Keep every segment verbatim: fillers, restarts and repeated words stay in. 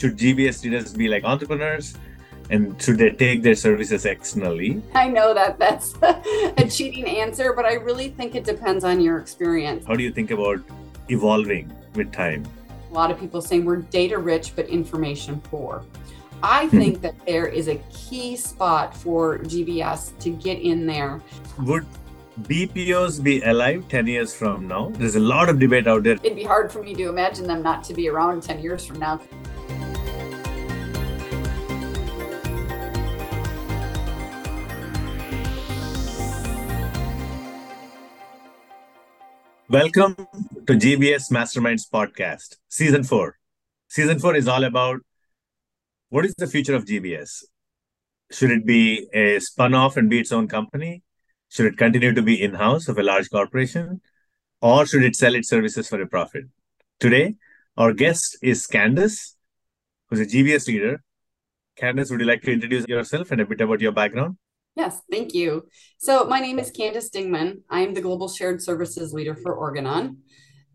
should G B S leaders be like entrepreneurs? And should they take their services externally? I know that that's a cheating answer, but I really think it depends on your experience. How do you think about evolving with time? A lot of people say we're data rich, but information poor. I think that there is a key spot for G B S to get in there. Would B P Os be alive ten years from now? There's a lot of debate out there. It'd be hard for me to imagine them not to be around ten years from now. Welcome to G B S Masterminds Podcast, Season four. Season four is all about what is the future of G B S? Should it be a spun off and be its own company? Should it continue to be in-house of a large corporation? Or should it sell its services for a profit? Today, our guest is Candace, who's a G B S leader. Candace, would you like to introduce yourself and a bit about your background? Yes, thank you. So my name is Candace Dingmann. I am the Global Shared Services Leader for Organon.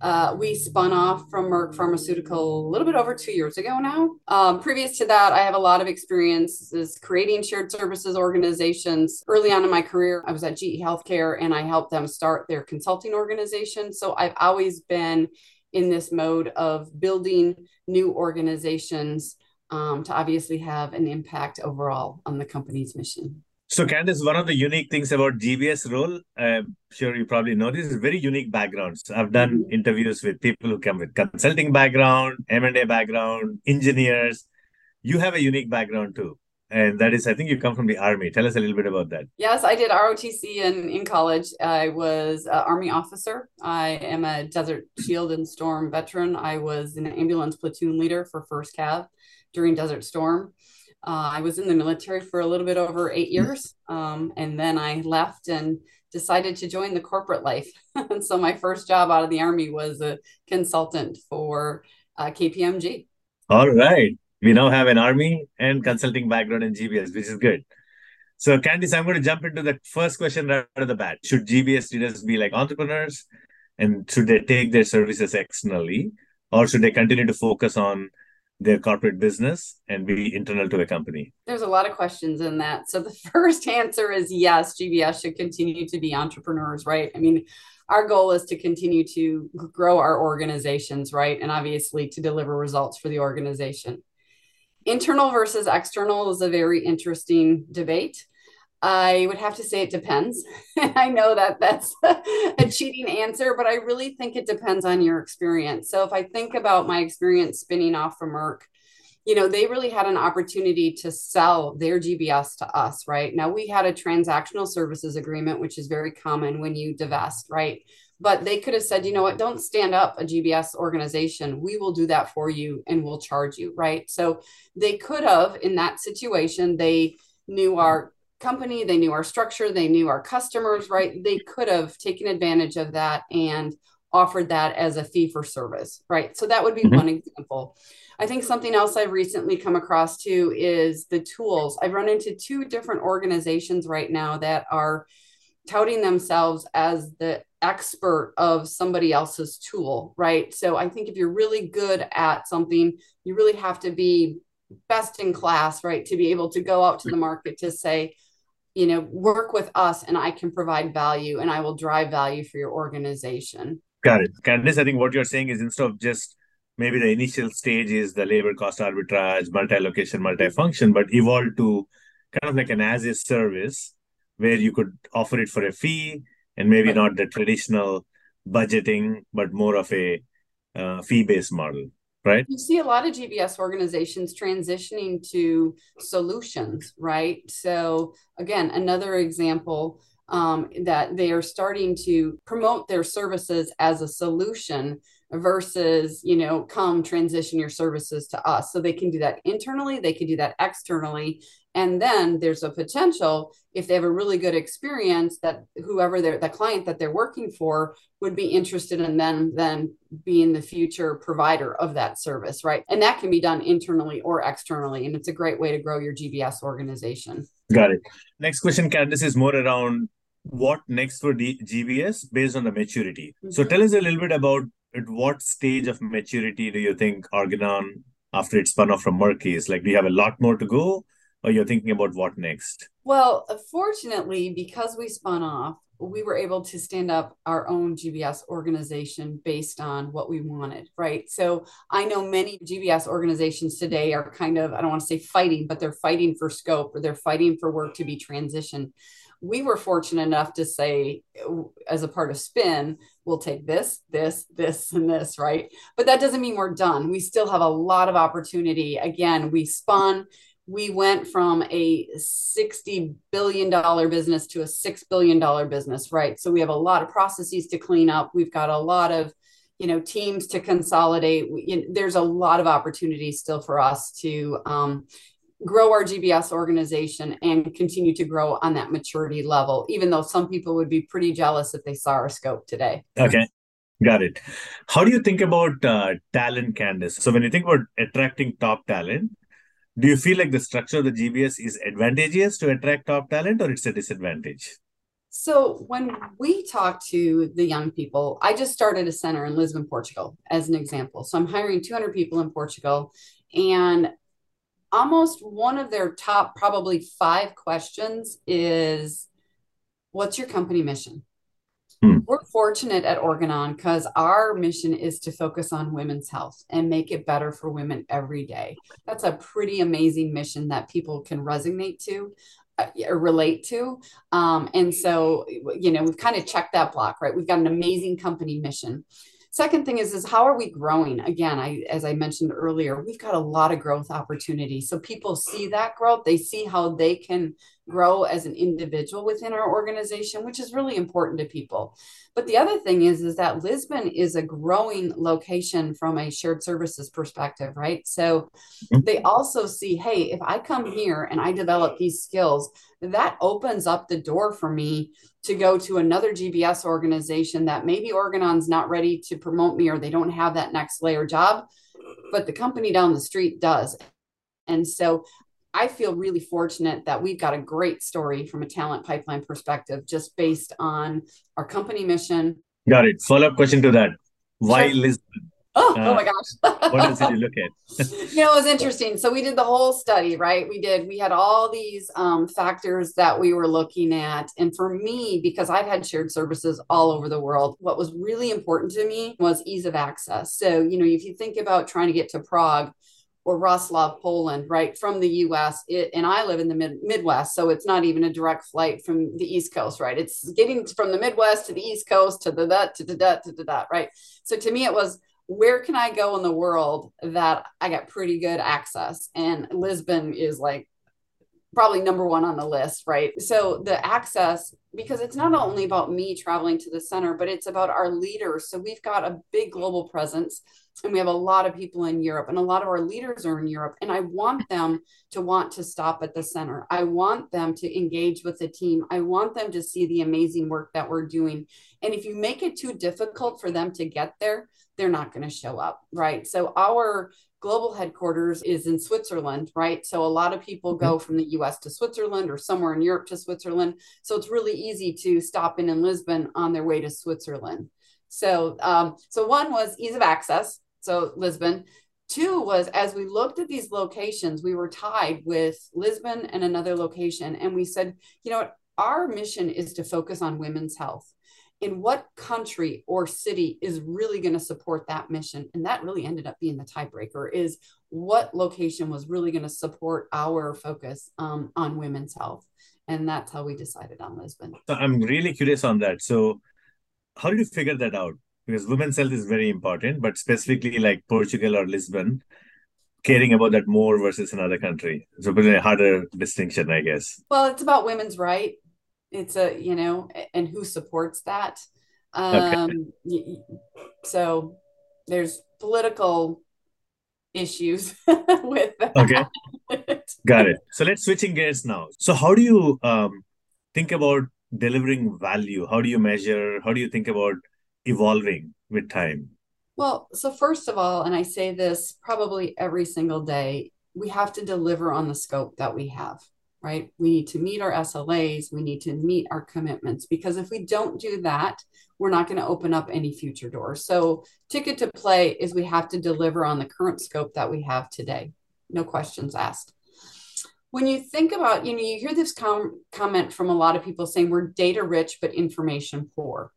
Uh, we spun off from Merck Pharmaceutical a little bit over two years ago now. Um, previous to that, I have a lot of experiences creating shared services organizations. Early on in my career, I was at G E Healthcare and I helped them start their consulting organization. So I've always been in this mode of building new organizations um, to obviously have an impact overall on the company's mission. So Candace, one of the unique things about G B S role, I'm sure you probably know this, is very unique backgrounds. I've done interviews with people who come with consulting background, M and A background, engineers. You have a unique background too. And that is, I think you come from the Army. Tell us a little bit about that. Yes, I did R O T C in, in college. I was an Army officer. I am a Desert Shield and Storm veteran. I was an ambulance platoon leader for First Cav during Desert Storm. Uh, I was in the military for a little bit over eight years, um, and then I left and decided to join the corporate life. And so my first job out of the Army was a consultant for uh, K P M G. All right. We now have an Army and consulting background in G B S, which is good. So Candice, I'm going to jump into the first question right out of the bat. Should G B S leaders be like entrepreneurs, and should they take their services externally, or should they continue to focus on their corporate business and be internal to a company? There's a lot of questions in that. So the first answer is yes, G B S should continue to be entrepreneurs, right? I mean, our goal is to continue to grow our organizations, right? And obviously to deliver results for the organization. Internal versus external is a very interesting debate. I would have to say it depends. I know that that's a cheating answer, but I really think it depends on your experience. So if I think about my experience spinning off from Merck, you know, they really had an opportunity to sell their G B S to us, right? Now we had a transactional services agreement, which is very common when you divest, right? But they could have said, you know what, don't stand up a G B S organization. We will do that for you and we'll charge you, right? So they could have, in that situation, they knew our company, they knew our structure, they knew our customers, right? They could have taken advantage of that and offered that as a fee for service, right? So that would be mm-hmm. one example. I think something else I've recently come across too is the tools. I've run into two different organizations right now that are touting themselves as the expert of somebody else's tool, right? So I think if you're really good at something, you really have to be best in class, right? To be able to go out to the market to say, you know, work with us and I can provide value and I will drive value for your organization. Got it. Candace, I think what you're saying is instead of just maybe the initial stage is the labor cost arbitrage, multi-location, multi-function, but evolve to kind of like an as-is service where you could offer it for a fee and maybe right. not the traditional budgeting, but more of a uh, fee-based model. Right. You see a lot of G B S organizations transitioning to solutions, right? So again, another example um, that they are starting to promote their services as a solution versus, you know, come transition your services to us. So they can do that internally, they can do that externally. And then there's a potential, if they have a really good experience, that whoever they're, the client that they're working for would be interested in them then being the future provider of that service, right? And that can be done internally or externally. And it's a great way to grow your G B S organization. Got it. Next question, Candace, is more around what next for the G B S based on the maturity. Mm-hmm. So tell us a little bit about at what stage of maturity do you think Organon after it spun off from Merck is? Like, do you have a lot more to go, or you're thinking about what next? Well, fortunately, because we spun off, we were able to stand up our own G B S organization based on what we wanted, right? So I know many G B S organizations today are kind of, I don't want to say fighting, but they're fighting for scope, or they're fighting for work to be transitioned. We were fortunate enough to say, as a part of spin, we'll take this, this, this, and this, right? But that doesn't mean we're done. We still have a lot of opportunity. Again, we spun. We went from a sixty billion dollars business to a six billion dollars business, right? So we have a lot of processes to clean up. We've got a lot of, you know, teams to consolidate. We, you know, there's a lot of opportunity still for us to um, grow our G B S organization and continue to grow on that maturity level, even though some people would be pretty jealous if they saw our scope today. Okay. Got it. How do you think about uh, talent, Candace? So when you think about attracting top talent, do you feel like the structure of the G B S is advantageous to attract top talent, or it's a disadvantage? So when we talk to the young people, I just started a center in Lisbon, Portugal, as an example. So I'm hiring two hundred people in Portugal, and almost one of their top probably five questions is, what's your company mission? Hmm. We're fortunate at Organon because our mission is to focus on women's health and make it better for women every day. That's a pretty amazing mission that people can resonate to, uh, or relate to. Um, and so, you know, we've kind of checked that block, right? We've got an amazing company mission. Second thing is, is how are we growing? Again, I, as I mentioned earlier, we've got a lot of growth opportunity. So people see that growth. They see how they can grow as an individual within our organization, which is really important to people. But the other thing is, is that Lisbon is a growing location from a shared services perspective, right? So they also see, hey, if I come here and I develop these skills, that opens up the door for me to go to another G B S organization that maybe Organon's not ready to promote me, or they don't have that next layer job, but the company down the street does. And so I feel really fortunate that we've got a great story from a talent pipeline perspective, just based on our company mission. Got it. Follow-up question to that. Why sure. Lisbon? Oh, uh, oh my gosh. What else did you look at? You know, it was interesting. So we did the whole study, right? We did, we had all these um, factors that we were looking at. And for me, because I've had shared services all over the world, what was really important to me was ease of access. So, you know, if you think about trying to get to Prague or Rosloff, Poland, right, from the U S, it, and I live in the mid- Midwest, so it's not even a direct flight from the East Coast, right? It's getting from the Midwest to the East Coast to the that, to the that, to the that, right? So to me, it was, where can I go in the world that I got pretty good access? And Lisbon is like probably number one on the list, right? So the access, because it's not only about me traveling to the center, but it's about our leaders. So we've got a big global presence, and we have a lot of people in Europe, and a lot of our leaders are in Europe. And I want them to want to stop at the center. I want them to engage with the team. I want them to see the amazing work that we're doing. And if you make it too difficult for them to get there, they're not going to show up, right? So our global headquarters is in Switzerland, right? So a lot of people go from the U S to Switzerland, or somewhere in Europe to Switzerland. So it's really easy to stop in in Lisbon on their way to Switzerland. So, um, so one was ease of access. So Lisbon. Two was, as we looked at these locations, we were tied with Lisbon and another location. And we said, you know what, our mission is to focus on women's health. In what country or city is really going to support that mission? And that really ended up being the tiebreaker, is what location was really going to support our focus um, on women's health. And that's how we decided on Lisbon. So I'm really curious on that. So how did you figure that out? Because women's health is very important, but specifically like Portugal or Lisbon, caring about that more versus another country. So it's a harder distinction, I guess. Well, it's about women's rights. It's a, you know, and who supports that? Um, okay. So there's political issues with that. Okay, got it. So let's switching gears now. So how do you um, think about delivering value? How do you measure? How do you think about evolving with time? Well, so first of all, and I say this probably every single day, we have to deliver on the scope that we have. right? We need to meet our S L As. We need to meet our commitments, because if we don't do that, we're not going to open up any future doors. So ticket to play is we have to deliver on the current scope that we have today. No questions asked. When you think about, you know, you hear this com- comment from a lot of people saying we're data rich, but information poor.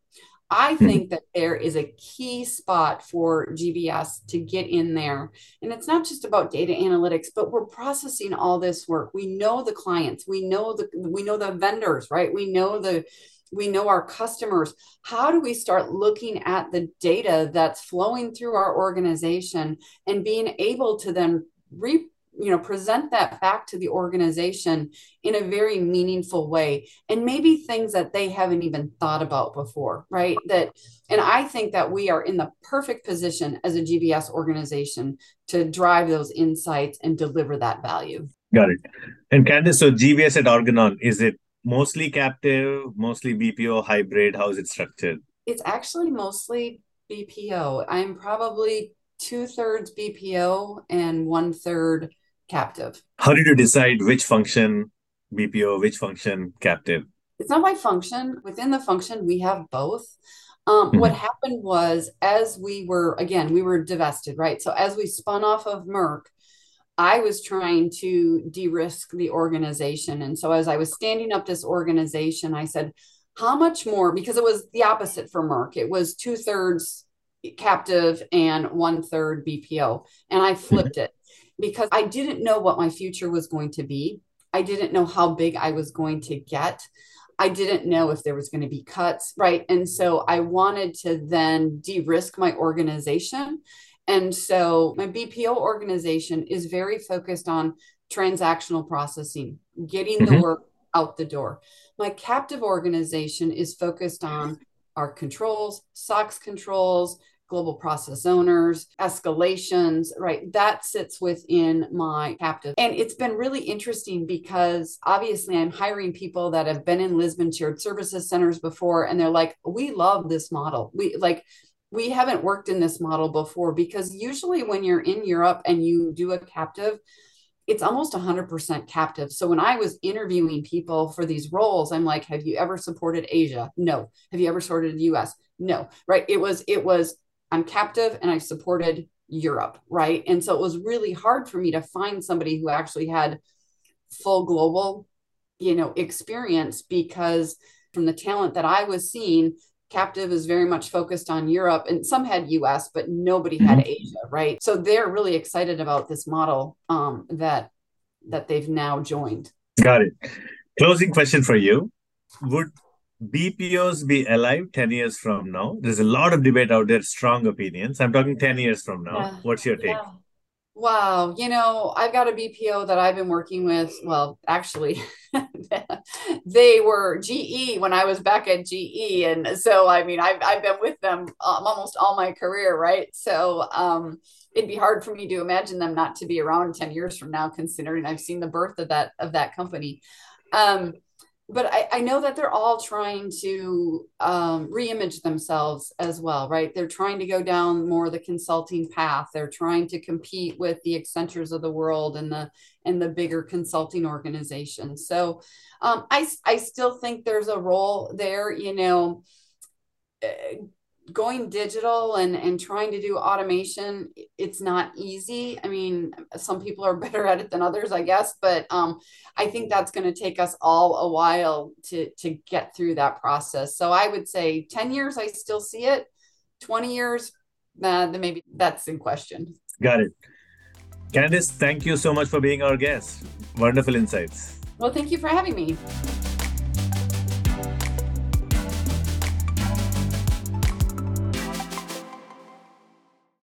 I think that there is a key spot for G B S to get in there. And it's not just about data analytics, but we're processing all this work. We know the clients, we know the, we know the vendors, right? We know the, we know our customers. How do we start looking at the data that's flowing through our organization and being able to then re you know, present that back to the organization in a very meaningful way, and maybe things that they haven't even thought about before, right? That, and I think that we are in the perfect position as a G B S organization to drive those insights and deliver that value. Got it. And Candace, so G B S at Organon, is it mostly captive, mostly B P O, hybrid? How is it structured? It's actually mostly B P O. I'm probably two-thirds B P O and one-third captive. How did you decide which function B P O, which function captive? It's not by function. Within the function, we have both. Um, mm-hmm. What happened was, as we were, again, we were divested, right? So as we spun off of Merck, I was trying to de-risk the organization. And so as I was standing up this organization, I said, how much more? Because it was the opposite for Merck. It was two-thirds captive and one-third B P O. And I flipped mm-hmm. it. Because I didn't know what my future was going to be. I didn't know how big I was going to get. I didn't know if there was going to be cuts, right? And so I wanted to then de-risk my organization. And so my B P O organization is very focused on transactional processing, getting mm-hmm. the work out the door. My captive organization is focused on our controls, S O X controls, global process owners, escalations, right? That sits within my captive. And it's been really interesting because obviously I'm hiring people that have been in Lisbon shared services centers before. And they're like, we love this model. We like, we haven't worked in this model before, because usually when you're in Europe and you do a captive, it's almost one hundred percent captive. So when I was interviewing people for these roles, I'm like, have you ever supported Asia? No. Have you ever supported the U S? No, right? It was, it was, I'm captive and I've supported Europe, right? And so it was really hard for me to find somebody who actually had full global, you know, experience, because from the talent that I was seeing, captive is very much focused on Europe, and some had U S, but nobody mm-hmm. had Asia, right? So they're really excited about this model um, that that they've now joined. Got it. Closing question for you. Would B P Os be alive ten years from now? There's a lot of debate out there, strong opinions. I'm talking ten years from now. Yeah. What's your take? Yeah. Wow. You know, I've got a B P O that I've been working with. Well, actually, they were G E when I was back at G E. And so, I mean, I've, I've been with them um, almost all my career, right? So um, it'd be hard for me to imagine them not to be around ten years from now, considering I've seen the birth of that, of that company. Um, But I, I know that they're all trying to um, reimage themselves as well, right? They're trying to go down more the consulting path. They're trying to compete with the Accentures of the world and the and the bigger consulting organizations. So um, I I still think there's a role there, you know. Uh, Going digital and, and trying to do automation, it's not easy. I mean, some people are better at it than others, I guess, but um, I think that's going to take us all a while to, to get through that process. So I would say ten years, I still see it. twenty years, uh, then maybe that's in question. Got it. Candace, thank you so much for being our guest. Wonderful insights. Well, thank you for having me.